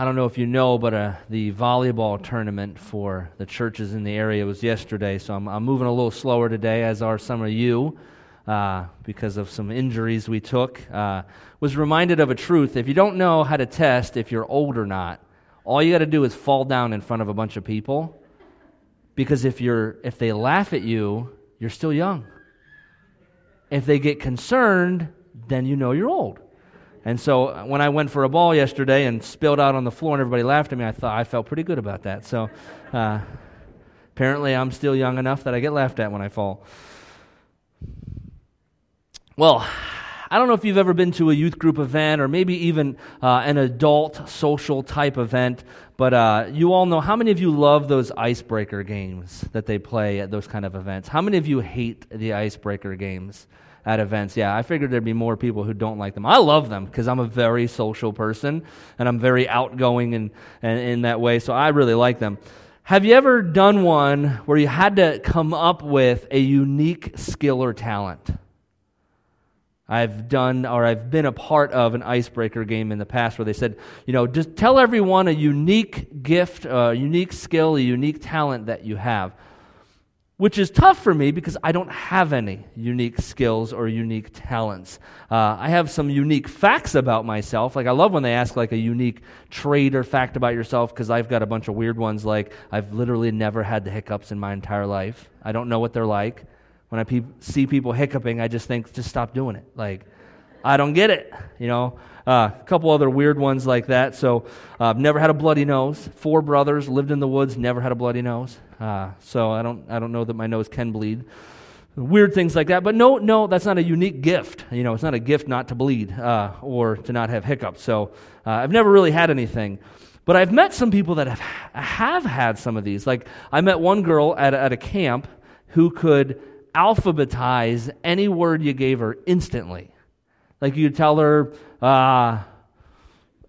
I don't know if you know, but the volleyball tournament for the churches in the area was yesterday, so I'm moving a little slower today, as are some of you, because of some injuries we took. Was reminded of a truth. If you don't know how to test if you're old or not, all you got to do is fall down in front of a bunch of people, because if they laugh at you, you're still young. If they get concerned, then you know you're old. And so when I went for a ball yesterday and spilled out on the floor and everybody laughed at me, I felt pretty good about that. So apparently I'm still young enough that I get laughed at when I fall. Well, I don't know if you've ever been to a youth group event or maybe even an adult social type event, but you all know, how many of you love those icebreaker games that they play at those kind of events? How many of you hate the icebreaker games at events? Yeah, I figured there'd be more people who don't like them. I love them because I'm a very social person and I'm very outgoing and in that way, so I really like them. Have you ever done one where you had to come up with a unique skill or talent? I've been a part of an icebreaker game in the past where they said, you know, just tell everyone a unique gift, a unique skill, a unique talent that you have, which is tough for me because I don't have any unique skills or unique talents. I have some unique facts about myself. Like, I love when they ask like a unique trait or fact about yourself, because I've got a bunch of weird ones, like I've literally never had the hiccups in my entire life. I don't know what they're like. When I see people hiccuping, I just think, just stop doing it. Like, I don't get it, you know. A couple other weird ones like that. So I've never had a bloody nose. 4 brothers, lived in the woods, never had a bloody nose. So I don't know that my nose can bleed. Weird things like that. But no, that's not a unique gift. You know, it's not a gift not to bleed or to not have hiccups. So I've never really had anything. But I've met some people that have had some of these. Like, I met one girl at a camp who could alphabetize any word you gave her instantly. Like, you tell her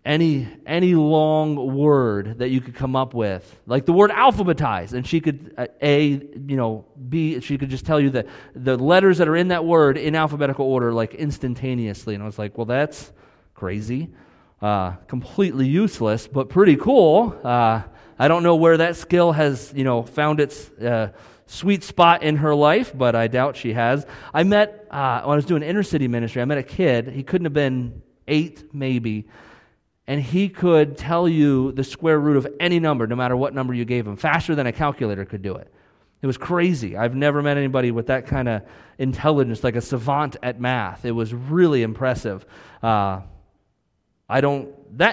any long word that you could come up with, like the word alphabetize, and she could A, B, she could just tell you the letters that are in that word in alphabetical order, like instantaneously. And I was like, well, that's crazy, completely useless, but pretty cool. I don't know where that skill has found its sweet spot in her life, but I doubt she has. I met, when I was doing inner city ministry, I met a kid. He couldn't have been 8 maybe, and he could tell you the square root of any number, no matter what number you gave him, faster than a calculator could do it. It was crazy. I've never met anybody with that kind of intelligence, like a savant at math. It was really impressive. That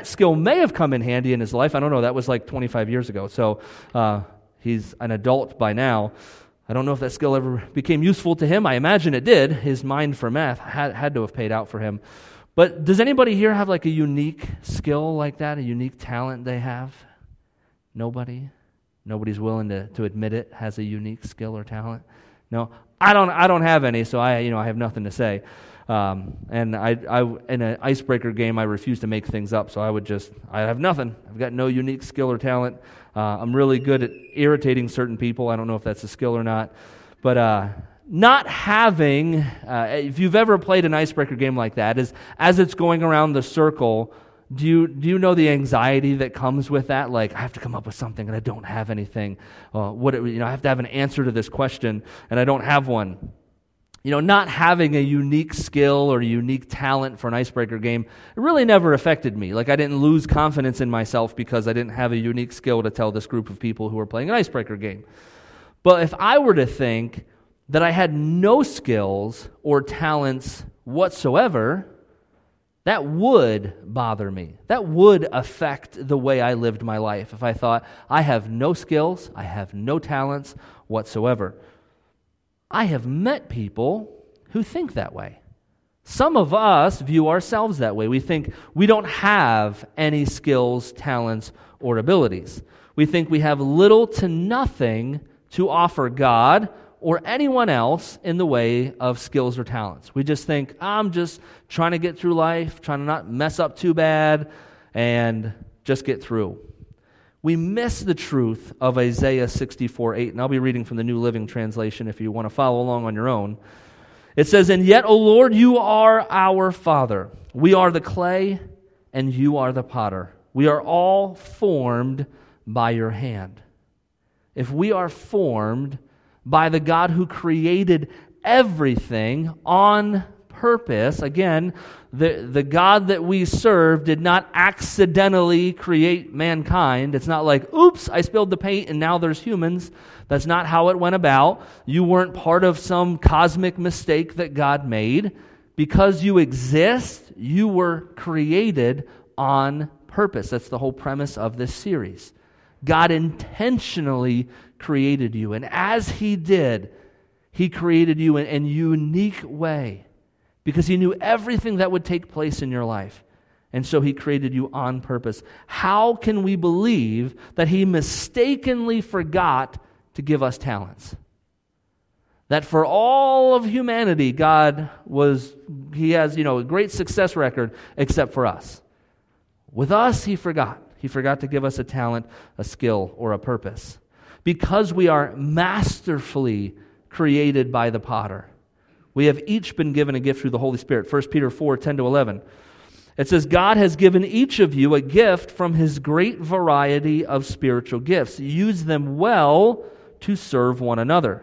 skill may have come in handy in his life. I don't know. That was like 25 years ago. So, he's an adult by now. I don't know if that skill ever became useful to him. I imagine it did. His mind for math had to have paid out for him. But does anybody here have like a unique skill like that, a unique talent they have? Nobody? Nobody's willing to admit it has a unique skill or talent? No? I don't have any, so I have nothing to say. And I in an icebreaker game, I refuse to make things up, so I have nothing. I've got no unique skill or talent. I'm really good at irritating certain people. I don't know if that's a skill or not. But not having, if you've ever played an icebreaker game like that, is as it's going around the circle, do you know the anxiety that comes with that? Like, I have to come up with something, and I don't have anything. I have to have an answer to this question, and I don't have one. Not having a unique skill or unique talent for an icebreaker game, it really never affected me. Like, I didn't lose confidence in myself because I didn't have a unique skill to tell this group of people who were playing an icebreaker game. But if I were to think that I had no skills or talents whatsoever, that would bother me. That would affect the way I lived my life if I thought, I have no skills, I have no talents whatsoever. I have met people who think that way. Some of us view ourselves that way. We think we don't have any skills, talents, or abilities. We think we have little to nothing to offer God or anyone else in the way of skills or talents. We just think, I'm just trying to get through life, trying to not mess up too bad, and just get through. We miss the truth of Isaiah 64:8, and I'll be reading from the New Living Translation if you want to follow along on your own. It says, "And yet, O Lord, you are our Father. We are the clay, and you are the potter. We are all formed by your hand. If we are formed by the God who created everything on purpose, again, the God that we serve did not accidentally create mankind. It's not like, oops, I spilled the paint and now there's humans. That's not how it went about. You weren't part of some cosmic mistake that God made. Because you exist, you were created on purpose. That's the whole premise of this series. God intentionally created you. And as he did, he created you in a unique way because he knew everything that would take place in your life. And so he created you on purpose. How can we believe that he mistakenly forgot to give us talents? That for all of humanity, God has a great success record except for us. With us, he forgot. He forgot to give us a talent, a skill, or a purpose. Because we are masterfully created by the potter, we have each been given a gift through the Holy Spirit. 1 Peter 4, 10-11. It says, God has given each of you a gift from his great variety of spiritual gifts. Use them well to serve one another.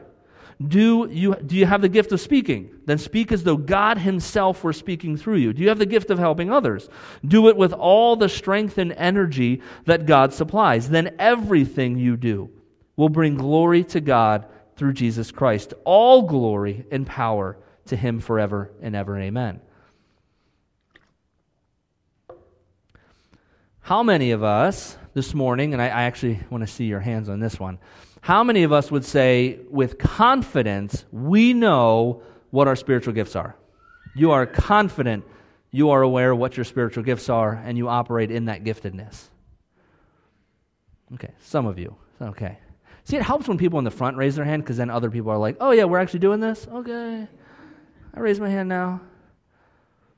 Do you have the gift of speaking? Then speak as though God himself were speaking through you. Do you have the gift of helping others? Do it with all the strength and energy that God supplies. Then everything you do will bring glory to God through Jesus Christ. All glory and power to him forever and ever. Amen. How many of us this morning, and I actually want to see your hands on this one, how many of us would say with confidence we know what our spiritual gifts are? You are confident, you are aware what your spiritual gifts are, and you operate in that giftedness. Okay, some of you. Okay. See, it helps when people in the front raise their hand because then other people are like, oh yeah, we're actually doing this? Okay. I raise my hand now.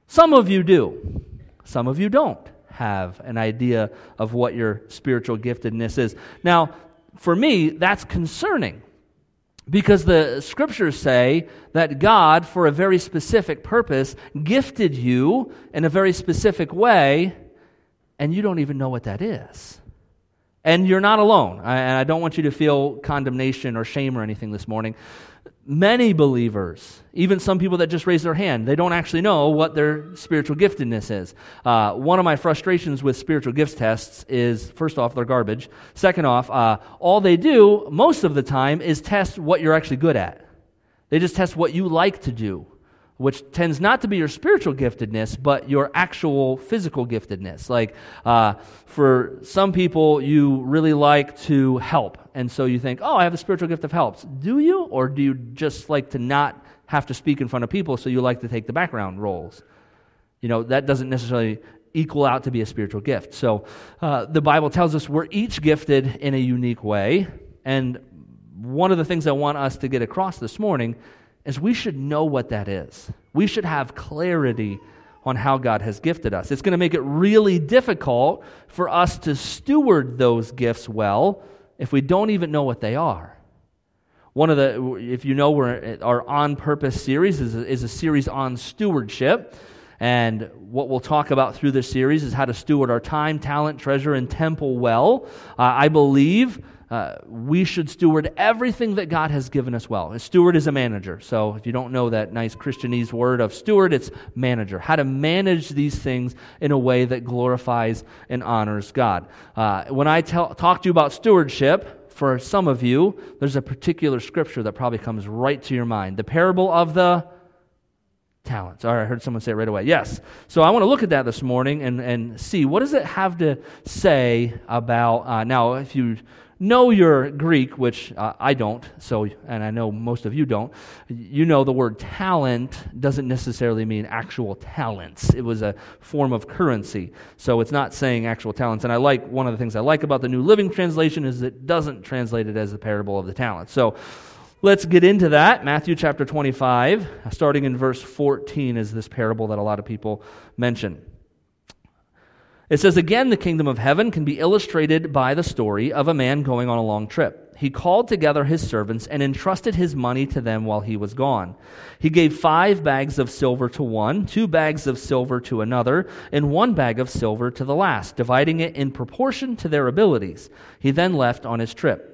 Some of you do. Some of you don't have an idea of what your spiritual giftedness is. Now, for me, that's concerning because the scriptures say that God, for a very specific purpose, gifted you in a very specific way, and you don't even know what that is. And you're not alone. And I don't want you to feel condemnation or shame or anything this morning. Many believers, even some people that just raise their hand, they don't actually know what their spiritual giftedness is. One of my frustrations with spiritual gifts tests is, first off, they're garbage. Second off, all they do most of the time is test what you're actually good at. They just test what you like to do, which tends not to be your spiritual giftedness, but your actual physical giftedness. Like, for some people, you really like to help. And so you think, oh, I have a spiritual gift of helps. Do you? Or do you just like to not have to speak in front of people, so you like to take the background roles? You know, that doesn't necessarily equal out to be a spiritual gift. So the Bible tells us we're each gifted in a unique way. And one of the things I want us to get across this morning is we should know what that is. We should have clarity on how God has gifted us. It's going to make it really difficult for us to steward those gifts well if we don't even know what they are. Our On Purpose series is a series on stewardship, and what we'll talk about through this series is how to steward our time, talent, treasure, and temple well. I believe we should steward everything that God has given us well. A steward is a manager. So if you don't know that nice Christianese word of steward, it's manager. How to manage these things in a way that glorifies and honors God. When I talk to you about stewardship, for some of you, there's a particular scripture that probably comes right to your mind. The parable of the talents. All right, I heard someone say it right away. Yes. So I want to look at that this morning and see what does it have to say about, now if you know your Greek, which I don't, and I know most of you don't, you know the word talent doesn't necessarily mean actual talents. It was a form of currency, so it's not saying actual talents. And one of the things I like about the New Living Translation is it doesn't translate it as the parable of the talents. So let's get into that. Matthew chapter 25, starting in verse 14, is this parable that a lot of people mention. It says, again, the kingdom of heaven can be illustrated by the story of a man going on a long trip. He called together his servants and entrusted his money to them while he was gone. He gave 5 bags of silver to one, 2 bags of silver to another, and 1 bag of silver to the last, dividing it in proportion to their abilities. He then left on his trip.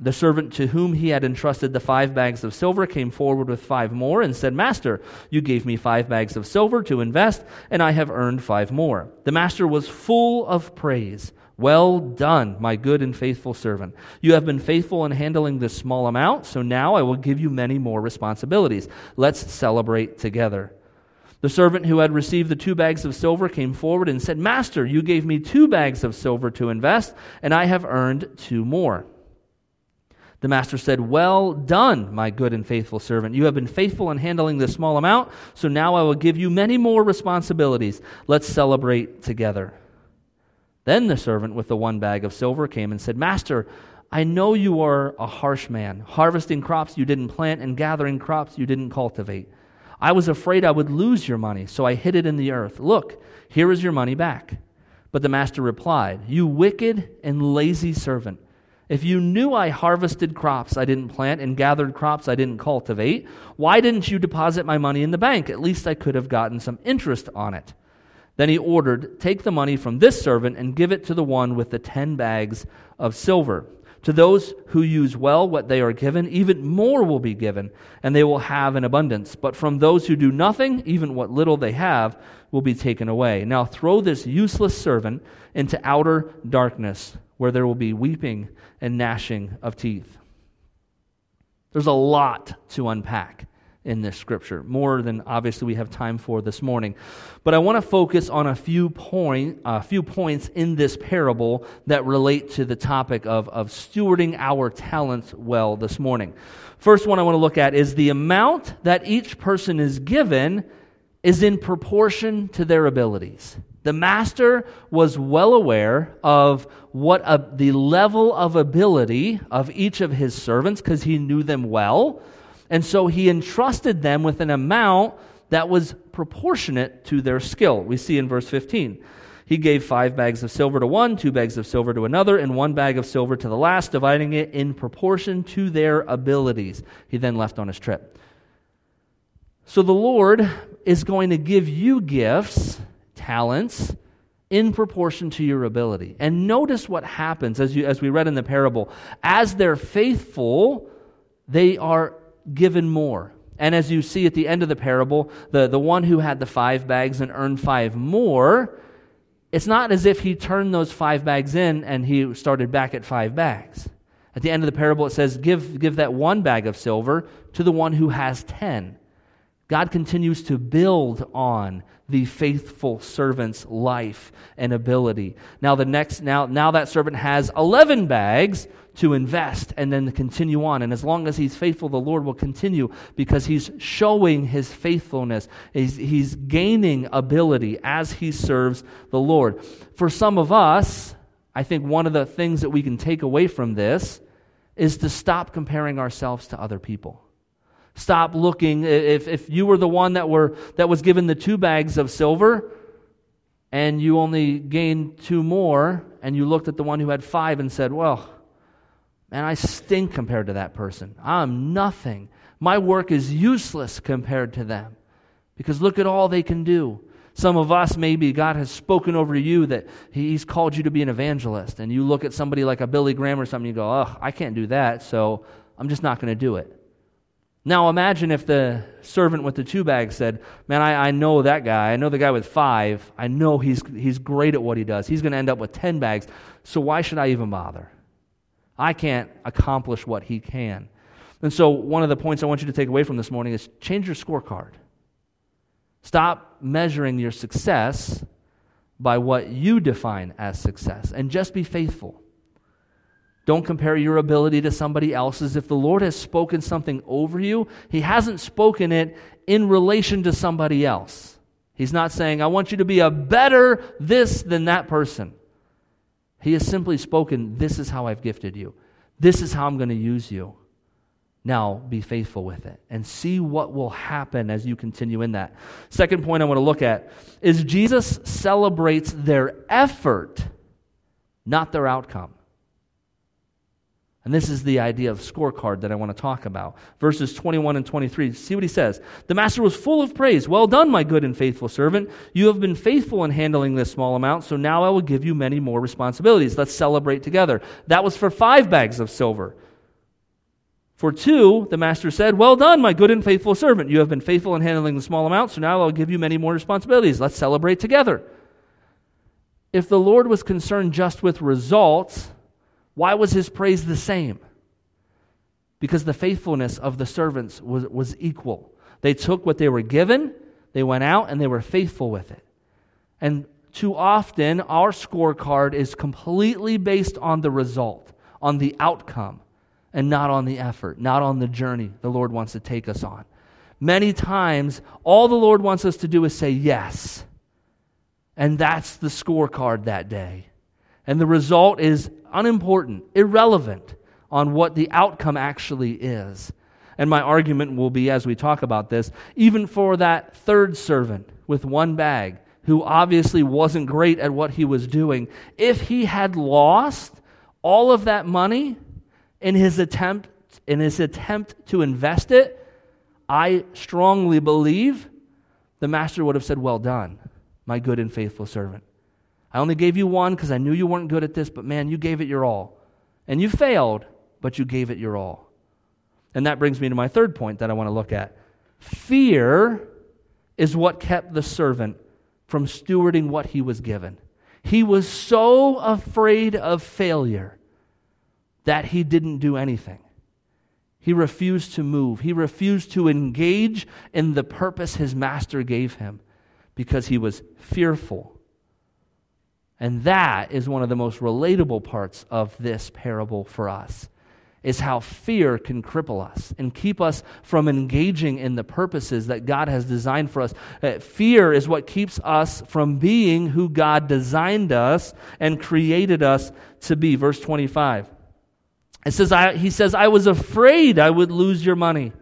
The servant to whom he had entrusted the 5 bags of silver came forward with 5 more and said, Master, you gave me 5 bags of silver to invest, and I have earned 5 more. The master was full of praise. Well done, my good and faithful servant. You have been faithful in handling this small amount, so now I will give you many more responsibilities. Let's celebrate together. The servant who had received the 2 bags of silver came forward and said, Master, you gave me 2 bags of silver to invest, and I have earned 2 more. The master said, Well done, my good and faithful servant. You have been faithful in handling this small amount, so now I will give you many more responsibilities. Let's celebrate together. Then the servant with the 1 bag of silver came and said, Master, I know you are a harsh man, harvesting crops you didn't plant and gathering crops you didn't cultivate. I was afraid I would lose your money, so I hid it in the earth. Look, here is your money back. But the master replied, You wicked and lazy servant. If you knew I harvested crops I didn't plant and gathered crops I didn't cultivate, why didn't you deposit my money in the bank? At least I could have gotten some interest on it. Then he ordered, Take the money from this servant and give it to the one with the 10 bags of silver. To those who use well what they are given, even more will be given, and they will have an abundance. But from those who do nothing, even what little they have will be taken away. Now throw this useless servant into outer darkness, where there will be weeping and gnashing of teeth. There's a lot to unpack in this scripture, more than obviously we have time for this morning. But I want to focus on a few points in this parable that relate to the topic of stewarding our talents well this morning. First one I want to look at is the amount that each person is given is in proportion to their abilities. The master was well aware of the level of ability of each of his servants because he knew them well, and so he entrusted them with an amount that was proportionate to their skill. We see in verse 15, he gave 5 bags of silver to one, 2 bags of silver to another, and 1 bag of silver to the last, dividing it in proportion to their abilities. He then left on his trip. So the Lord is going to give you gifts, talents, in proportion to your ability. And notice what happens as we read in the parable. As they're faithful, they are given more. And as you see at the end of the parable, the one who had the 5 bags and earned 5 more, it's not as if he turned those 5 bags in and he started back at 5 bags. At the end of the parable, it says, give that 1 bag of silver to the one who has 10. God continues to build on the faithful servant's life and ability. Now that servant has 11 bags to invest and then continue on. And as long as he's faithful, the Lord will continue because he's showing his faithfulness. He's gaining ability as he serves the Lord. For some of us, I think one of the things that we can take away from this is to stop comparing ourselves to other people. Stop looking. If you were the one that was given the 2 bags of silver and you only gained 2 more and you looked at the one who had 5 and said, well, man, I stink compared to that person. I'm nothing. My work is useless compared to them because look at all they can do. Some of us, maybe God has spoken over you that he's called you to be an evangelist, and you look at somebody like a Billy Graham or something, you go, oh, I can't do that, so I'm just not going to do it. Now imagine if the servant with the 2 bag said, man, I know that guy. I know the guy with 5. I know he's great at what he does. He's going to end up with 10 bags, so why should I even bother? I can't accomplish what he can. And so one of the points I want you to take away from this morning is change your scorecard. Stop measuring your success by what you define as success, and just be faithful. Don't compare your ability to somebody else's. If the Lord has spoken something over you, He hasn't spoken it in relation to somebody else. He's not saying, I want you to be a better this than that person. He has simply spoken, this is how I've gifted you. This is how I'm going to use you. Now be faithful with it and see what will happen as you continue in that. Second point I want to look at is Jesus celebrates their effort, not their outcome. And this is the idea of scorecard that I want to talk about. Verses 21 and 23, see what he says. The master was full of praise. Well done, my good and faithful servant. You have been faithful in handling this small amount, so now I will give you many more responsibilities. Let's celebrate together. That was for 5 bags of silver. For 2, the master said, well done, my good and faithful servant. You have been faithful in handling the small amount, so now I will give you many more responsibilities. Let's celebrate together. If the Lord was concerned just with results, why was his praise the same? Because the faithfulness of the servants was equal. They took what they were given, they went out, and they were faithful with it. And too often, our scorecard is completely based on the result, on the outcome, and not on the effort, not on the journey the Lord wants to take us on. Many times, all the Lord wants us to do is say yes. And that's the scorecard that day. And the result is unimportant, irrelevant on what the outcome actually is. And my argument will be, as we talk about this, even for that third servant with 1 bag, who obviously wasn't great at what he was doing, if he had lost all of that money in his attempt to invest it, I strongly believe the master would have said, well done, my good and faithful servant. I only gave you 1 because I knew you weren't good at this, but man, you gave it your all. And you failed, but you gave it your all. And that brings me to my third point that I want to look at. Fear is what kept the servant from stewarding what he was given. He was so afraid of failure that he didn't do anything. He refused to move. He refused to engage in the purpose his master gave him because he was fearful. And that is one of the most relatable parts of this parable for us, is how fear can cripple us and keep us from engaging in the purposes that God has designed for us. Fear is what keeps us from being who God designed us and created us to be. Verse 25, it says, he says, I was afraid I would lose your money,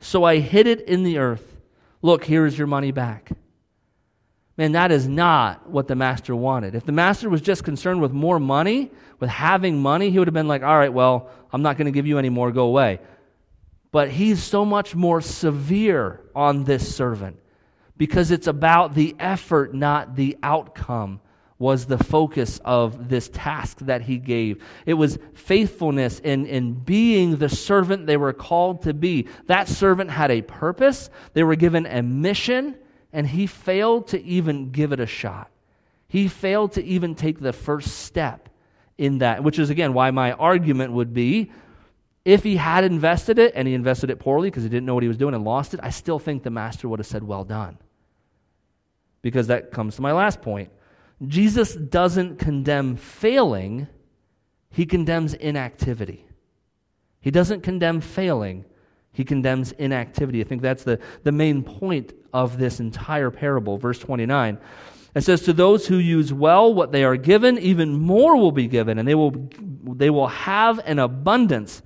so I hid it in the earth. Look, here is your money back. Man, that is not what the master wanted. If the master was just concerned with more money, with having money, he would have been like, all right, well, I'm not going to give you any more, go away. But he's so much more severe on this servant because it's about the effort, not the outcome, was the focus of this task that he gave. It was faithfulness in being the servant they were called to be. That servant had a purpose. They were given a mission. And he failed to even give it a shot. He failed to even take the first step in that, which is, again, why my argument would be, if he had invested it, and he invested it poorly because he didn't know what he was doing and lost it, I still think the master would have said, well done. Because that comes to my last point. Jesus doesn't condemn failing. He condemns inactivity. He doesn't condemn failing. He condemns inactivity. I think that's the main point of this entire parable. Verse 29, it says, to those who use well what they are given, even more will be given, and they will have an abundance.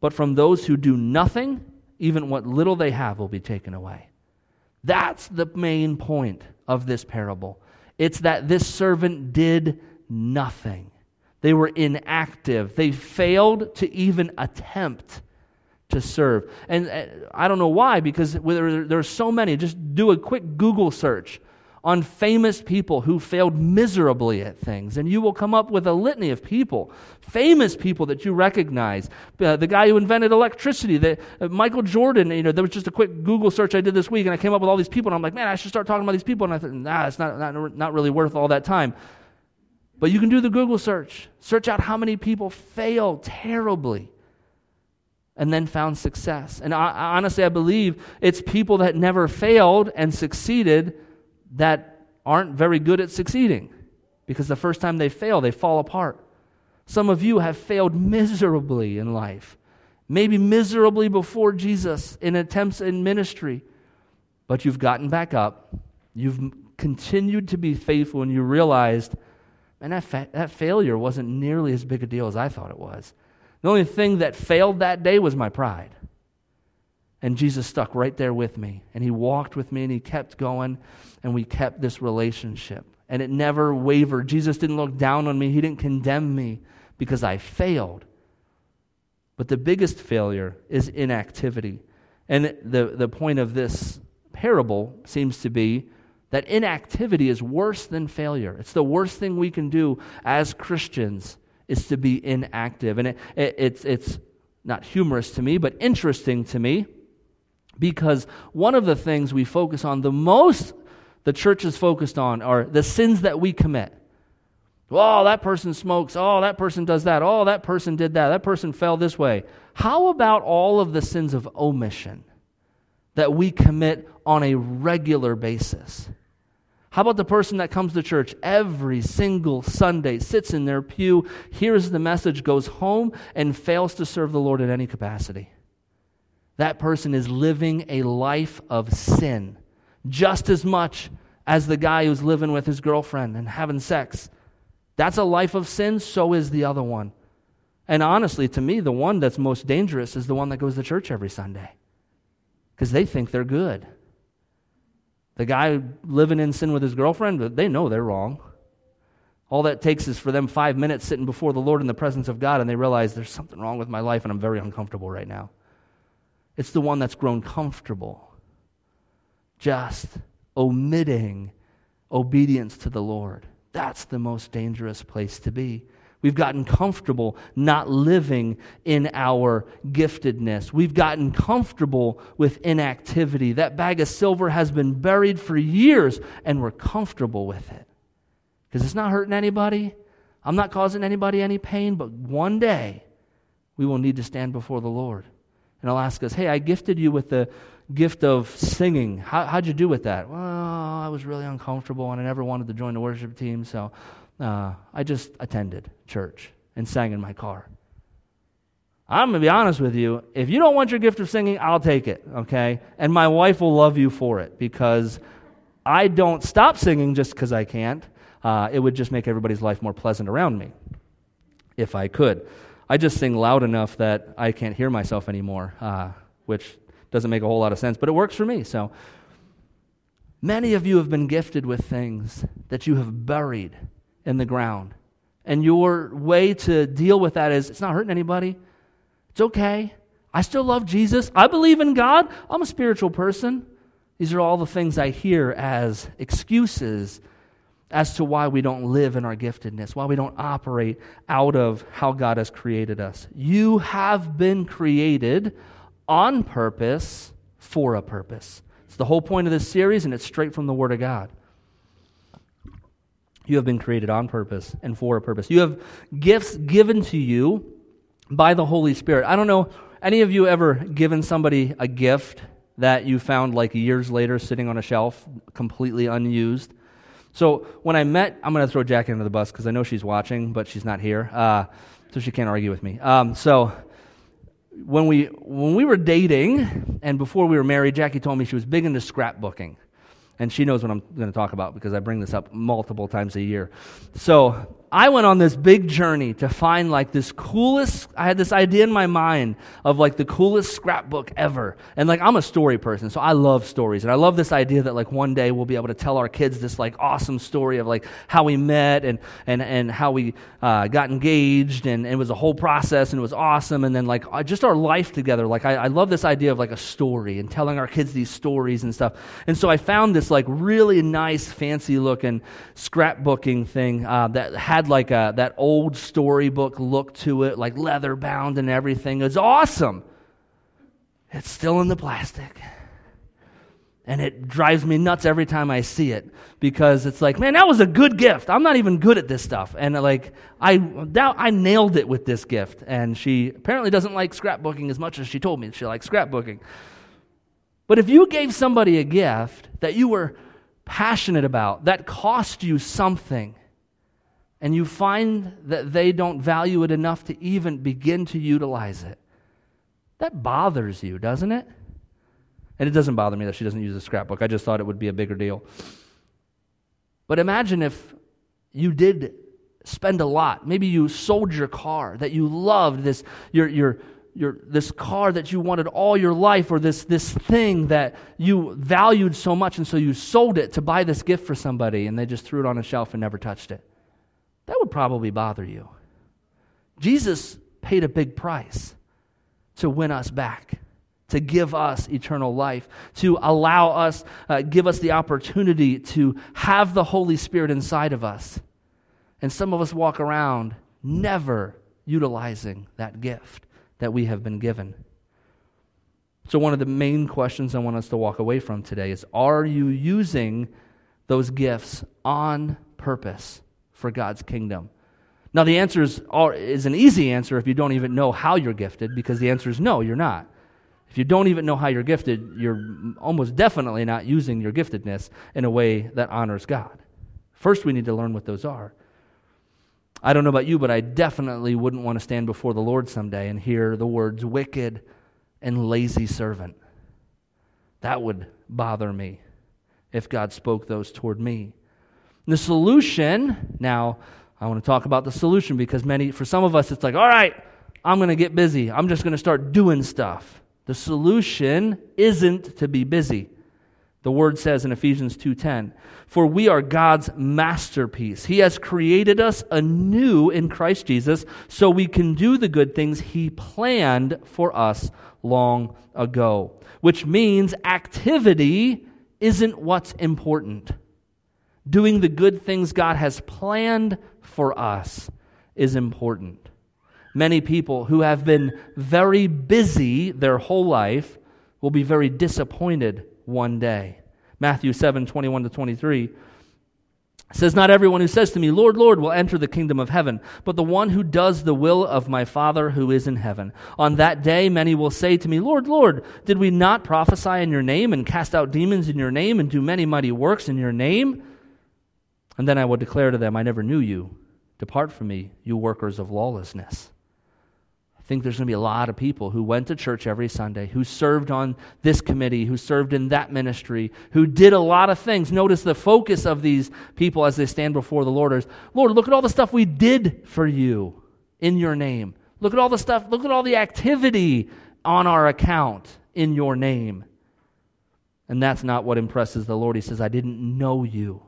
But from those who do nothing, even what little they have will be taken away. That's the main point of this parable. It's that this servant did nothing. They were inactive. They failed to even attempt to serve. And I don't know why, because there are so many. Just do a quick Google search on famous people who failed miserably at things, and you will come up with a litany of people, famous people that you recognize. The guy who invented electricity, Michael Jordan, there was just a quick Google search I did this week, and I came up with all these people, and I'm like, man, I should start talking about these people, and I thought, it's not really worth all that time. But you can do the Google search. Search out how many people fail terribly and then found success. And honestly, I believe it's people that never failed and succeeded that aren't very good at succeeding, because the first time they fail, they fall apart. Some of you have failed miserably in life, maybe miserably before Jesus in attempts in ministry, but you've gotten back up. You've continued to be faithful, and you realized, man, that failure wasn't nearly as big a deal as I thought it was. The only thing that failed that day was my pride. And Jesus stuck right there with me, and he walked with me, and he kept going, and we kept this relationship. And it never wavered. Jesus didn't look down on me. He didn't condemn me because I failed. But the biggest failure is inactivity. And the point of this parable seems to be that inactivity is worse than failure. It's the worst thing we can do as Christians is to be inactive. And it's not humorous to me, but interesting to me, because one of the things we focus on the most, the church is focused on, are the sins that we commit. Oh, that person smokes. Oh, that person does that. Oh, that person did that. That person fell this way. How about all of the sins of omission that we commit on a regular basis? How about the person that comes to church every single Sunday, sits in their pew, hears the message, goes home, and fails to serve the Lord in any capacity? That person is living a life of sin, just as much as the guy who's living with his girlfriend and having sex. That's a life of sin, so is the other one. And honestly, to me, the one that's most dangerous is the one that goes to church every Sunday, because they think they're good. The guy living in sin with his girlfriend, they know they're wrong. All that takes is for them 5 minutes sitting before the Lord in the presence of God, and they realize there's something wrong with my life and I'm very uncomfortable right now. It's the one that's grown comfortable just omitting obedience to the Lord. That's the most dangerous place to be. We've gotten comfortable not living in our giftedness. We've gotten comfortable with inactivity. That bag of silver has been buried for years, and we're comfortable with it because it's not hurting anybody. I'm not causing anybody any pain, but one day we will need to stand before the Lord, and I'll ask us, hey, I gifted you with the gift of singing. How'd you do with that? Well, I was really uncomfortable, and I never wanted to join the worship team, so I just attended church and sang in my car. I'm going to be honest with you. If you don't want your gift of singing, I'll take it, okay? And my wife will love you for it, because I don't stop singing just because I can't. It would just make everybody's life more pleasant around me if I could. I just sing loud enough that I can't hear myself anymore, which doesn't make a whole lot of sense, but it works for me. So many of you have been gifted with things that you have buried in the ground. And your way to deal with that is, it's not hurting anybody. It's okay. I still love Jesus. I believe in God. I'm a spiritual person. These are all the things I hear as excuses as to why we don't live in our giftedness, why we don't operate out of how God has created us. You have been created on purpose for a purpose. It's the whole point of this series, and it's straight from the Word of God. You have been created on purpose and for a purpose. You have gifts given to you by the Holy Spirit. I don't know, any of you ever given somebody a gift that you found like years later sitting on a shelf, completely unused? So when I met, I'm going to throw Jackie under the bus because I know she's watching, but she's not here, so she can't argue with me. So when we were dating and before we were married, Jackie told me she was big into scrapbooking. And she knows what I'm going to talk about because I bring this up multiple times a year. So I went on this big journey to find like this coolest, I had this idea in my mind of like the coolest scrapbook ever. And like I'm a story person, so I love stories. And I love this idea that like one day we'll be able to tell our kids this like awesome story of like how we met and how we got engaged, and it was a whole process and it was awesome. And then like just our life together. Like I love this idea of like a story and telling our kids these stories and stuff. And so I found this like really nice fancy looking scrapbooking thing that had like that old storybook look to it, like leather bound and everything. It's awesome. It's still in the plastic. And it drives me nuts every time I see it because it's like, man, that was a good gift. I'm not even good at this stuff. And like I nailed it with this gift. And she apparently doesn't like scrapbooking as much as she told me she likes scrapbooking. But if you gave somebody a gift that you were passionate about, that cost you something, and you find that they don't value it enough to even begin to utilize it. That bothers you, doesn't it? And it doesn't bother me that she doesn't use a scrapbook. I just thought it would be a bigger deal. But imagine if you did spend a lot. Maybe you sold your car that you loved, this your this car that you wanted all your life, or this thing that you valued so much, and so you sold it to buy this gift for somebody, and they just threw it on a shelf and never touched it. That would probably bother you. Jesus paid a big price to win us back, to give us eternal life, to allow us, give us the opportunity to have the Holy Spirit inside of us. And some of us walk around never utilizing that gift that we have been given. So one of the main questions I want us to walk away from today is, are you using those gifts on purpose for God's kingdom? Now the answer is an easy answer if you don't even know how you're gifted, because the answer is no, you're not. If you don't even know how you're gifted, you're almost definitely not using your giftedness in a way that honors God. First, we need to learn what those are. I don't know about you, but I definitely wouldn't want to stand before the Lord someday and hear the words wicked and lazy servant. That would bother me if God spoke those toward me. The solution, now I want to talk about the solution, because for some of us it's like, all right, I'm going to get busy. I'm just going to start doing stuff. The solution isn't to be busy. The word says in Ephesians 2:10, "For we are God's masterpiece. He has created us anew in Christ Jesus, so we can do the good things He planned for us long ago." Which means activity isn't what's important. Doing the good things God has planned for us is important. Many people who have been very busy their whole life will be very disappointed one day. Matthew 7:21-23 says, "Not everyone who says to me, 'Lord, Lord,' will enter the kingdom of heaven, but the one who does the will of my Father who is in heaven. On that day, many will say to me, 'Lord, Lord, did we not prophesy in your name and cast out demons in your name and do many mighty works in your name?' And then I will declare to them, 'I never knew you. Depart from me, you workers of lawlessness.'" I think there's going to be a lot of people who went to church every Sunday, who served on this committee, who served in that ministry, who did a lot of things. Notice the focus of these people as they stand before the Lord is, "Lord, look at all the stuff we did for you in your name. Look at all the stuff, look at all the activity on our account in your name." And that's not what impresses the Lord. He says, "I didn't know you."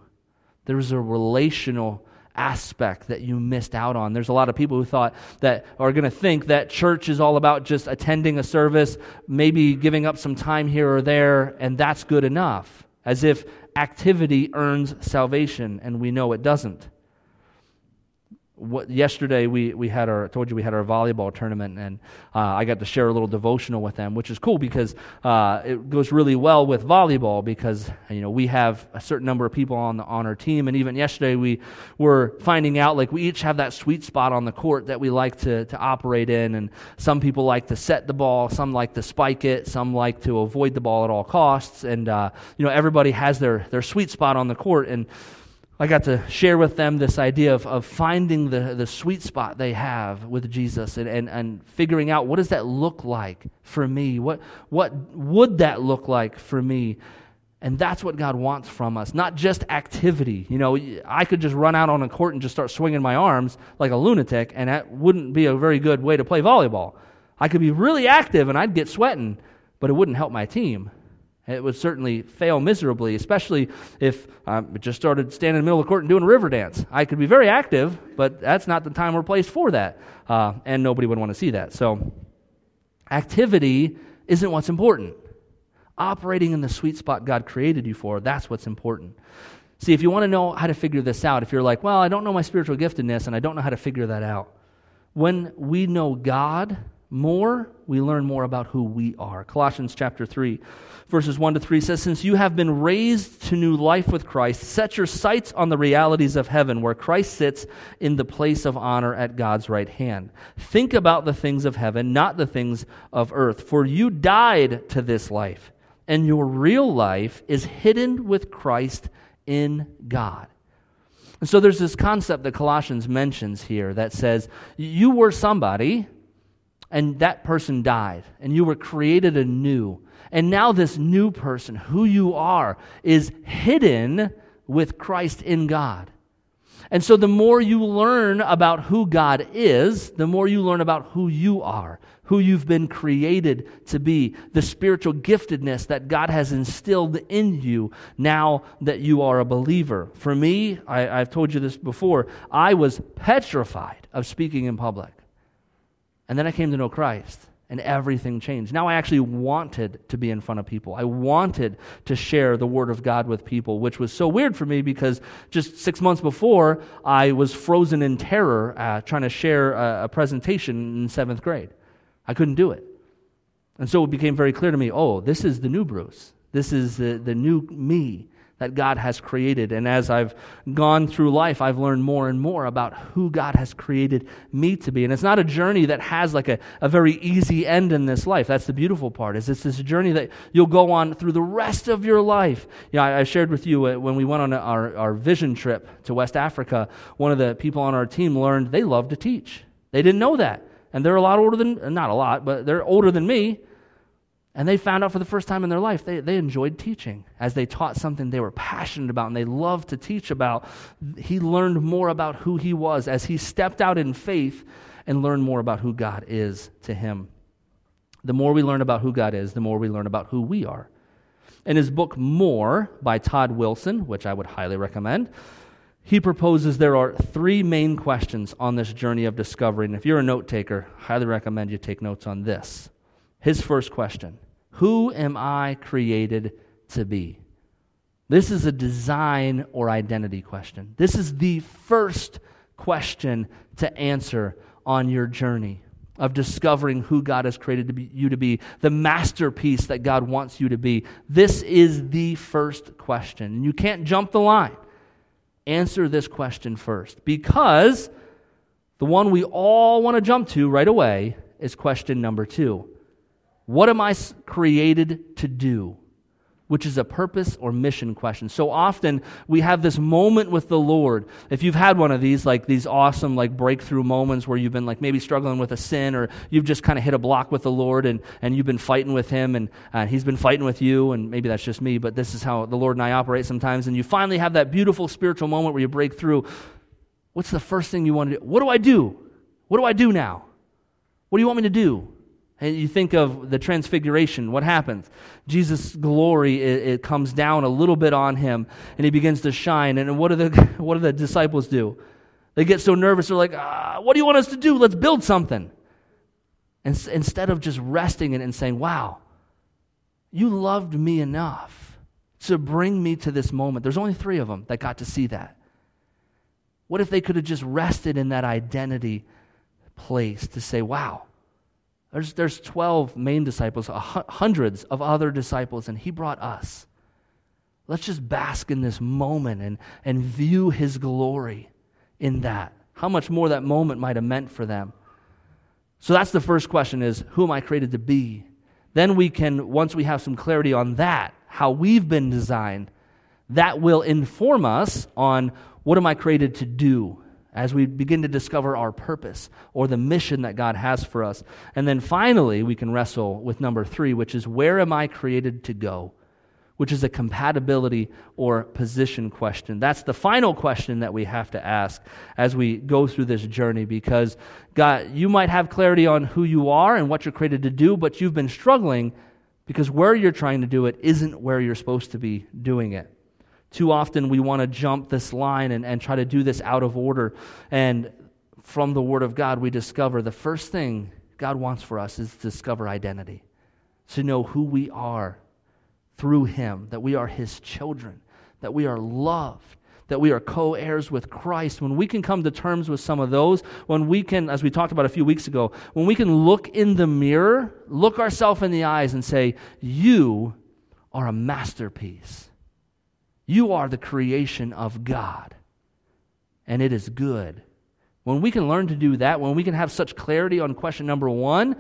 There's a relational aspect that you missed out on. There's a lot of people who thought that are going to think that church is all about just attending a service, maybe giving up some time here or there, and that's good enough, as if activity earns salvation, and we know it doesn't. Yesterday we had I told you we had our volleyball tournament, and I got to share a little devotional with them, which is cool because it goes really well with volleyball, because we have a certain number of people on our team, and even yesterday we were finding out we each have that sweet spot on the court that we like to operate in, and some people like to set the ball, some like to spike it, some like to avoid the ball at all costs, and everybody has their sweet spot on the court, and I got to share with them this idea of finding the sweet spot they have with Jesus and figuring out, what does that look like for me? What would that look like for me? And that's what God wants from us, not just activity. I could just run out on a court and just start swinging my arms like a lunatic, and that wouldn't be a very good way to play volleyball. I could be really active, and I'd get sweating, but it wouldn't help my team. It would certainly fail miserably, especially if I just started standing in the middle of the court and doing a river dance. I could be very active, but that's not the time or place for that, and nobody would want to see that. So activity isn't what's important. Operating in the sweet spot God created you for, that's what's important. See, if you want to know how to figure this out, if you're like, "Well, I don't know my spiritual giftedness, and I don't know how to figure that out." When we know God more, we learn more about who we are. Colossians chapter 3, verses 1-3 says, "Since you have been raised to new life with Christ, set your sights on the realities of heaven, where Christ sits in the place of honor at God's right hand. Think about the things of heaven, not the things of earth, for you died to this life, and your real life is hidden with Christ in God." And so there's this concept that Colossians mentions here that says, you were somebody, and that person died, and you were created anew. And now this new person, who you are, is hidden with Christ in God. And so the more you learn about who God is, the more you learn about who you are, who you've been created to be, the spiritual giftedness that God has instilled in you now that you are a believer. For me, I've told you this before, I was petrified of speaking in public. And then I came to know Christ. And everything changed. Now I actually wanted to be in front of people. I wanted to share the Word of God with people, which was so weird for me because just 6 months before, I was frozen in terror trying to share a presentation in 7th grade. I couldn't do it. And so it became very clear to me, oh, this is the new Bruce. This is the new me that God has created. And as I've gone through life, I've learned more and more about who God has created me to be. And it's not a journey that has like a very easy end in this life. That's the beautiful part, is it's this journey that you'll go on through the rest of your life. Yeah, I shared with you when we went on our vision trip to West Africa, one of the people on our team learned they love to teach. They didn't know that. And they're a lot older than, not a lot, but they're older than me. And they found out for the first time in their life they enjoyed teaching. As they taught something they were passionate about and they loved to teach about, he learned more about who he was as he stepped out in faith and learned more about who God is to him. The more we learn about who God is, the more we learn about who we are. In his book, More, by Todd Wilson, which I would highly recommend, he proposes there are three main questions on this journey of discovery. And if you're a note taker, highly recommend you take notes on this. His first question, who am I created to be? This is a design or identity question. This is the first question to answer on your journey of discovering who God has created you to be, the masterpiece that God wants you to be. This is the first question. And you can't jump the line. Answer this question first, because the one we all want to jump to right away is question number 2. What am I created to do? Which is a purpose or mission question. So often we have this moment with the Lord. If you've had one of these, like these awesome like breakthrough moments where you've been like maybe struggling with a sin or you've just kind of hit a block with the Lord and you've been fighting with him and he's been fighting with you, and maybe that's just me, but this is how the Lord and I operate sometimes, and you finally have that beautiful spiritual moment where you break through. What's the first thing you want to do? What do I do? What do I do now? What do you want me to do? And you think of the transfiguration, what happens? Jesus' glory, it comes down a little bit on him, and he begins to shine. And what do the disciples do? They get so nervous, they're like, what do you want us to do? Let's build something. And instead of just resting in it and saying, wow, you loved me enough to bring me to this moment. There's only 3 of them that got to see that. What if they could have just rested in that identity place to say, wow, there's 12 main disciples, hundreds of other disciples, and he brought us. Let's just bask in this moment and view his glory in that. How much more that moment might have meant for them. So that's the first question, is who am I created to be? Then we can, once we have some clarity on that, how we've been designed, that will inform us on what am I created to do, as we begin to discover our purpose or the mission that God has for us. And then finally, we can wrestle with number 3, which is, where am I created to go? Which is a compatibility or position question. That's the final question that we have to ask as we go through this journey, because God, you might have clarity on who you are and what you're created to do, but you've been struggling because where you're trying to do it isn't where you're supposed to be doing it. Too often we want to jump this line and try to do this out of order. And from the Word of God, we discover the first thing God wants for us is to discover identity, to know who we are through him, that we are his children, that we are loved, that we are co-heirs with Christ. When we can come to terms with some of those, when we can, as we talked about a few weeks ago, when we can look in the mirror, look ourselves in the eyes and say, you are a masterpiece. You are the creation of God, and it is good. When we can learn to do that, when we can have such clarity on question number 1,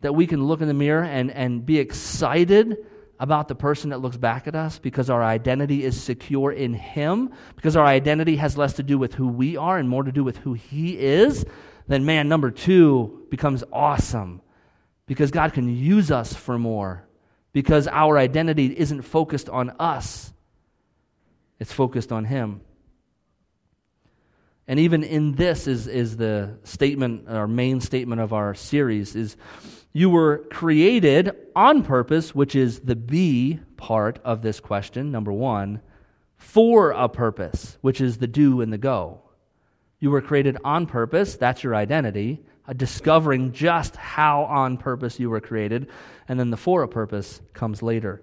that we can look in the mirror and be excited about the person that looks back at us because our identity is secure in Him, because our identity has less to do with who we are and more to do with who He is, then man, number two becomes awesome because God can use us for more because our identity isn't focused on us. It's focused on Him. And even in this is the statement, our main statement of our series is, you were created on purpose, which is the be part of this question, number one, for a purpose, which is the do and the go. You were created on purpose, that's your identity, discovering just how on purpose you were created, and then the for a purpose comes later.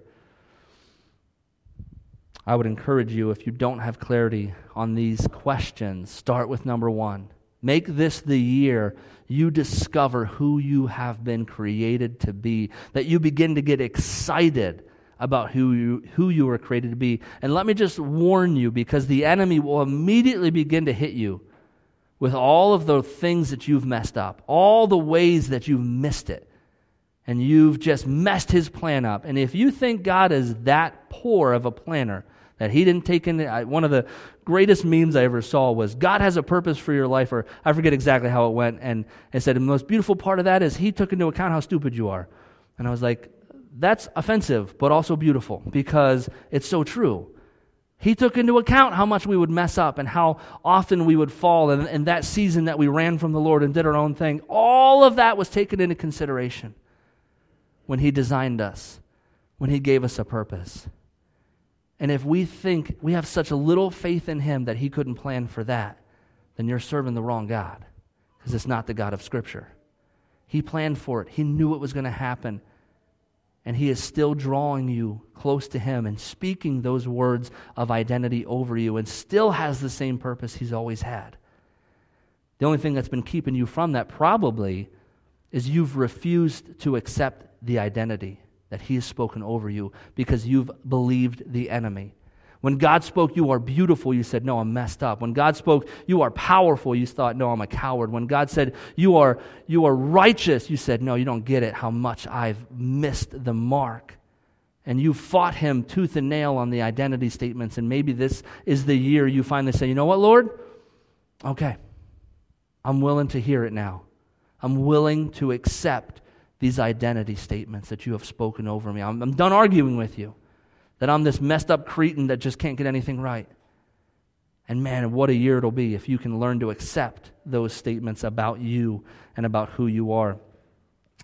I would encourage you, if you don't have clarity on these questions, start with number one. Make this the year you discover who you have been created to be, that you begin to get excited about who you were created to be. And let me just warn you, because the enemy will immediately begin to hit you with all of the things that you've messed up, all the ways that you've missed it, and you've just messed His plan up. And if you think God is that poor of a planner, that He didn't take in, one of the greatest memes I ever saw was, God has a purpose for your life, or I forget exactly how it went, and it said, the most beautiful part of that is He took into account how stupid you are. And I was like, that's offensive, but also beautiful, because it's so true. He took into account how much we would mess up and how often we would fall, and that season that we ran from the Lord and did our own thing, all of that was taken into consideration when He designed us, when He gave us a purpose. And if we think we have such a little faith in Him that He couldn't plan for that, then you're serving the wrong God, because it's not the God of Scripture. He planned for it. He knew it was going to happen. And He is still drawing you close to Him and speaking those words of identity over you, and still has the same purpose He's always had. The only thing that's been keeping you from that probably is you've refused to accept the identity that He has spoken over you because you've believed the enemy. When God spoke, you are beautiful, you said, no, I'm messed up. When God spoke, you are powerful, you thought, no, I'm a coward. When God said, you are righteous, you said, no, you don't get it, how much I've missed the mark. And you fought Him tooth and nail on the identity statements, and maybe this is the year you finally say, you know what, Lord? Okay, I'm willing to hear it now. I'm willing to accept these identity statements that you have spoken over me. I'm done arguing with you that I'm this messed up cretin that just can't get anything right. And man, what a year it'll be if you can learn to accept those statements about you and about who you are.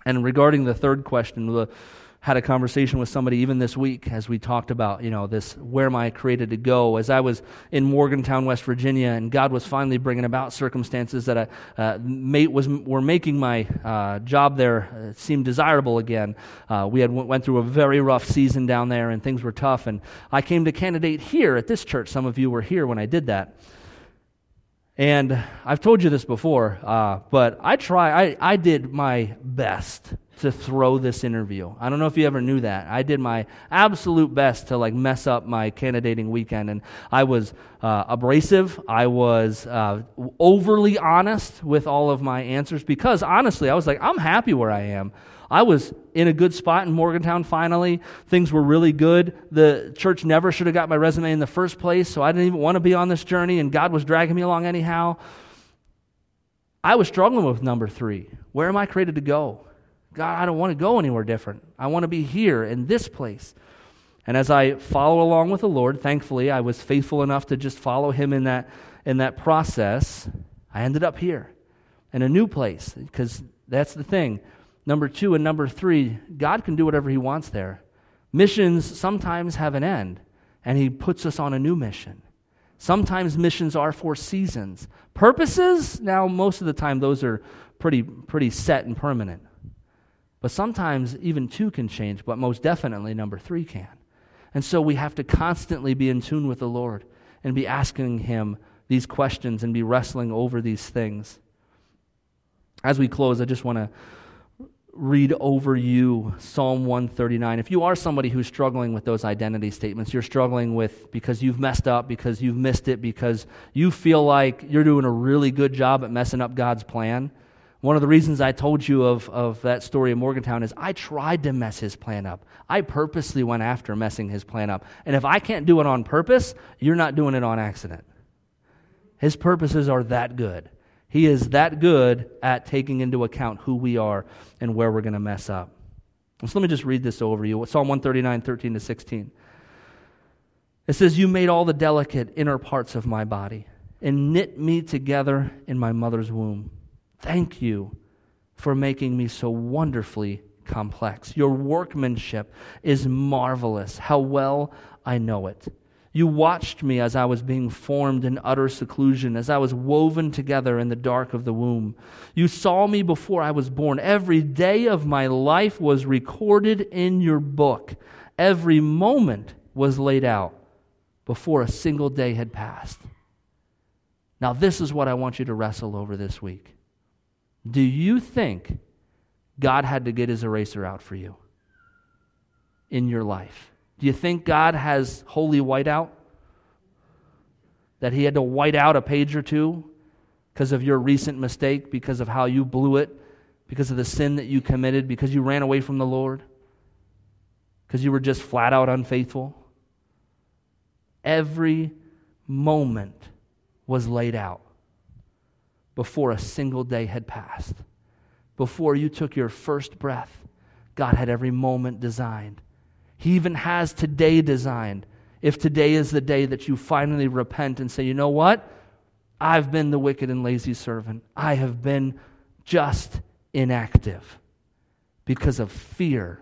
And regarding the third question, I had a conversation with somebody even this week as we talked about, this, where am I created to go? As I was in Morgantown, West Virginia, and God was finally bringing about circumstances that were making my job there seem desirable again. We had went through a very rough season down there, and things were tough, and I came to candidate here at this church. Some of you were here when I did that. And I've told you this before, but I did my best to throw this interview. I don't know if you ever knew that. I did my absolute best to mess up my candidating weekend, and I was abrasive. I was overly honest with all of my answers because honestly, I was like, I'm happy where I am. I was in a good spot in Morgantown finally. Things were really good. The church never should have got my resume in the first place, so I didn't even want to be on this journey, and God was dragging me along anyhow. I was struggling with number three. Where am I created to go? God, I don't want to go anywhere different. I want to be here in this place. And as I follow along with the Lord, thankfully, I was faithful enough to just follow Him in that process. I ended up here in a new place, because that's the thing. Number two and number three, God can do whatever He wants there. Missions sometimes have an end, and He puts us on a new mission. Sometimes missions are for seasons. Purposes, now most of the time those are pretty set and permanent. But sometimes even two can change, but most definitely number three can. And so we have to constantly be in tune with the Lord and be asking Him these questions and be wrestling over these things. As we close, I just want to read over you Psalm 139. If you are somebody who's struggling with those identity statements, you're struggling with because you've messed up, because you've missed it, because you feel like you're doing a really good job at messing up God's plan, One of the reasons I told you of that story in Morgantown is I tried to mess his plan up. I purposely went after messing his plan up. And if I can't do it on purpose, you're not doing it on accident. His purposes are that good. He is that good at taking into account who we are and where we're going to mess up. So let me just read this over you. Psalm 139, 13 to 16. It says, "You made all the delicate inner parts of my body and knit me together in my mother's womb. Thank you for making me so wonderfully complex. Your workmanship is marvelous. How well I know it. You watched me as I was being formed in utter seclusion, as I was woven together in the dark of the womb. You saw me before I was born. Every day of my life was recorded in your book. Every moment was laid out before a single day had passed." Now, this is what I want you to wrestle over this week. Do you think God had to get his eraser out for you in your life? Do you think God has holy whiteout? That he had to white out a page or two because of your recent mistake, because of how you blew it, because of the sin that you committed, because you ran away from the Lord, because you were just flat out unfaithful? Every moment was laid out before a single day had passed. Before you took your first breath, God had every moment designed. He even has today designed. If today is the day that you finally repent and say, you know what? I've been the wicked and lazy servant. I have been just inactive because of fear,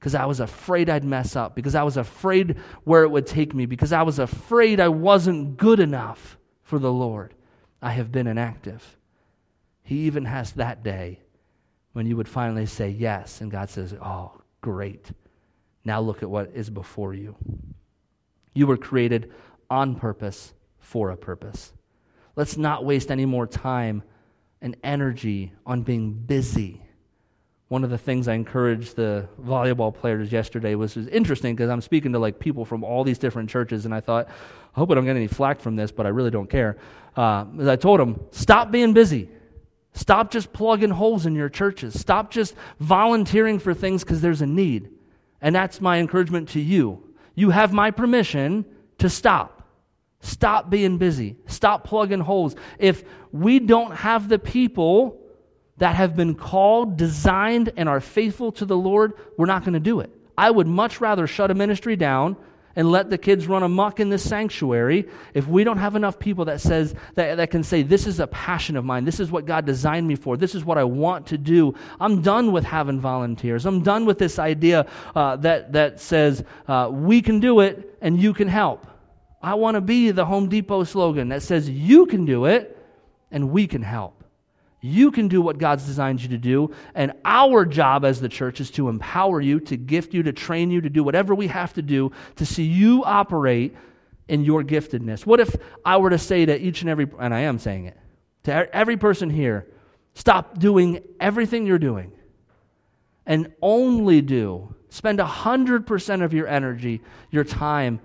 because I was afraid I'd mess up, because I was afraid where it would take me, because I was afraid I wasn't good enough for the Lord. I have been inactive. He even has that day when you would finally say yes, and God says, oh, great. Now look at what is before you. You were created on purpose for a purpose. Let's not waste any more time and energy on being busy. One of the things I encouraged the volleyball players yesterday was interesting because I'm speaking to like people from all these different churches, and I thought, I hope I don't get any flack from this, but I really don't care. I told them, stop being busy. Stop just plugging holes in your churches. Stop just volunteering for things because there's a need. And that's my encouragement to you. You have my permission to stop. Stop being busy. Stop plugging holes. If we don't have the people that have been called, designed, and are faithful to the Lord, we're not going to do it. I would much rather shut a ministry down and let the kids run amok in this sanctuary if we don't have enough people that can say, this is a passion of mine, this is what God designed me for, this is what I want to do. I'm done with having volunteers. I'm done with this idea that says, we can do it and you can help. I want to be the Home Depot slogan that says, you can do it and we can help. You can do what God's designed you to do, and our job as the church is to empower you, to gift you, to train you, to do whatever we have to do to see you operate in your giftedness. What if I were to say to each and every, and I am saying it, to every person here, stop doing everything you're doing and only spend 100% of your energy, your time,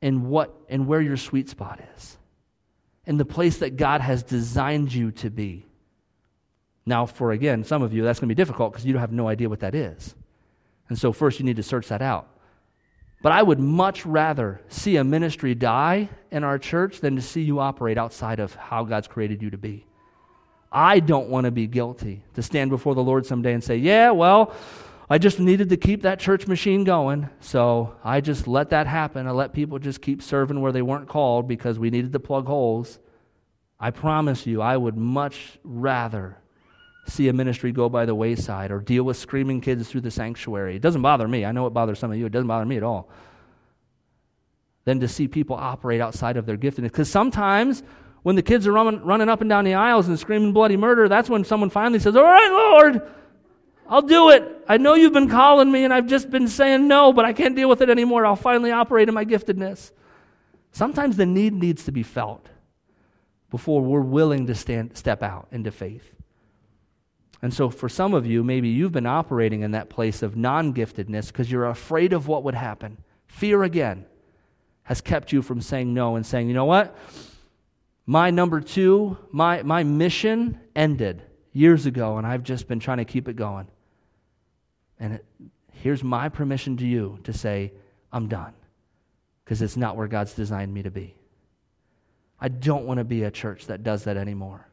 in where your sweet spot is, in the place that God has designed you to be. Now, for again, some of you, that's going to be difficult because you have no idea what that is. And so first you need to search that out. But I would much rather see a ministry die in our church than to see you operate outside of how God's created you to be. I don't want to be guilty to stand before the Lord someday and say, yeah, well, I just needed to keep that church machine going, so I just let that happen. I let people just keep serving where they weren't called because we needed to plug holes. I promise you, I would much rather see a ministry go by the wayside or deal with screaming kids through the sanctuary. It doesn't bother me. I know it bothers some of you. It doesn't bother me at all. Than to see people operate outside of their giftedness. Because sometimes when the kids are running up and down the aisles and screaming bloody murder, that's when someone finally says, all right, Lord, I'll do it. I know you've been calling me and I've just been saying no, but I can't deal with it anymore. I'll finally operate in my giftedness. Sometimes the need needs to be felt before we're willing to step out into faith. And so for some of you, maybe you've been operating in that place of non-giftedness because you're afraid of what would happen. Fear again has kept you from saying no and saying, you know what? My number two, my mission ended years ago, and I've just been trying to keep it going. And here's my permission to you to say, I'm done, because it's not where God's designed me to be. I don't want to be a church that does that anymore.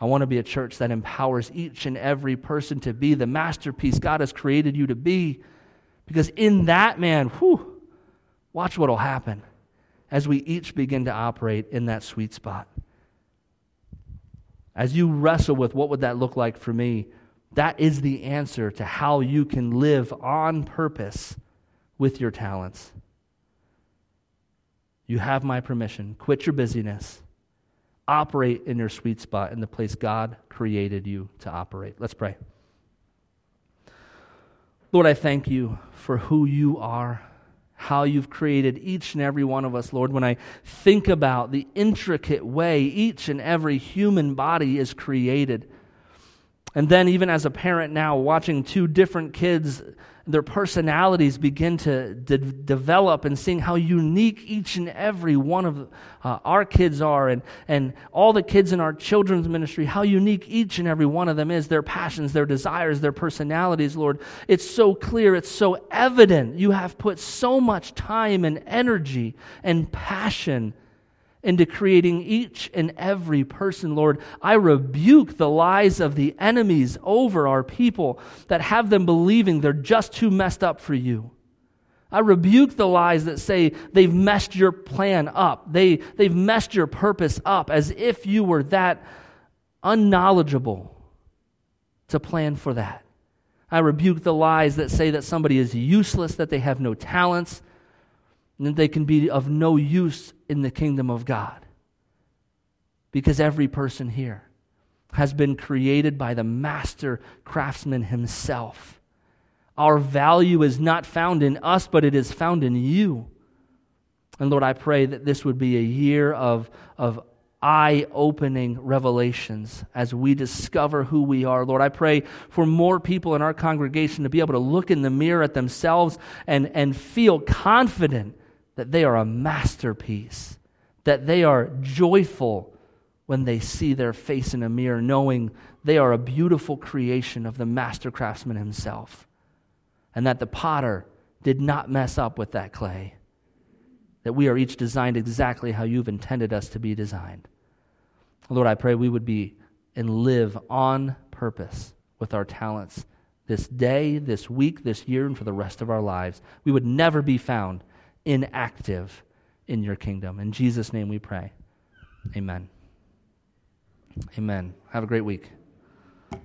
I want to be a church that empowers each and every person to be the masterpiece God has created you to be, because in that, man, whew, watch what will happen as we each begin to operate in that sweet spot. As you wrestle with what would that look like for me, that is the answer to how you can live on purpose with your talents. You have my permission. Quit your busyness. Operate in your sweet spot in the place God created you to operate. Let's pray. Lord, I thank you for who you are, how you've created each and every one of us, Lord. When I think about the intricate way each and every human body is created, and then even as a parent now, watching two different kids, their personalities begin to develop, and seeing how unique each and every one of our kids are, and all the kids in our children's ministry, how unique each and every one of them is, their passions, their desires, their personalities, Lord. It's so clear, it's so evident. You have put so much time and energy and passion into creating each and every person, Lord. I rebuke the lies of the enemies over our people that have them believing they're just too messed up for you. I rebuke the lies that say they've messed your plan up. They've messed your purpose up, as if you were that unknowledgeable to plan for that. I rebuke the lies that say that somebody is useless, that they have no talents, and that they can be of no use in the kingdom of God. Because every person here has been created by the master craftsman himself. Our value is not found in us, but it is found in you. And Lord, I pray that this would be a year of eye-opening revelations as we discover who we are. Lord, I pray for more people in our congregation to be able to look in the mirror at themselves and feel confident that they are a masterpiece, that they are joyful when they see their face in a mirror, knowing they are a beautiful creation of the master craftsman himself, and that the potter did not mess up with that clay, that we are each designed exactly how you've intended us to be designed. Lord, I pray we would be and live on purpose with our talents this day, this week, this year, and for the rest of our lives. We would never be found inactive in your kingdom. In Jesus' name we pray. Amen. Amen. Have a great week.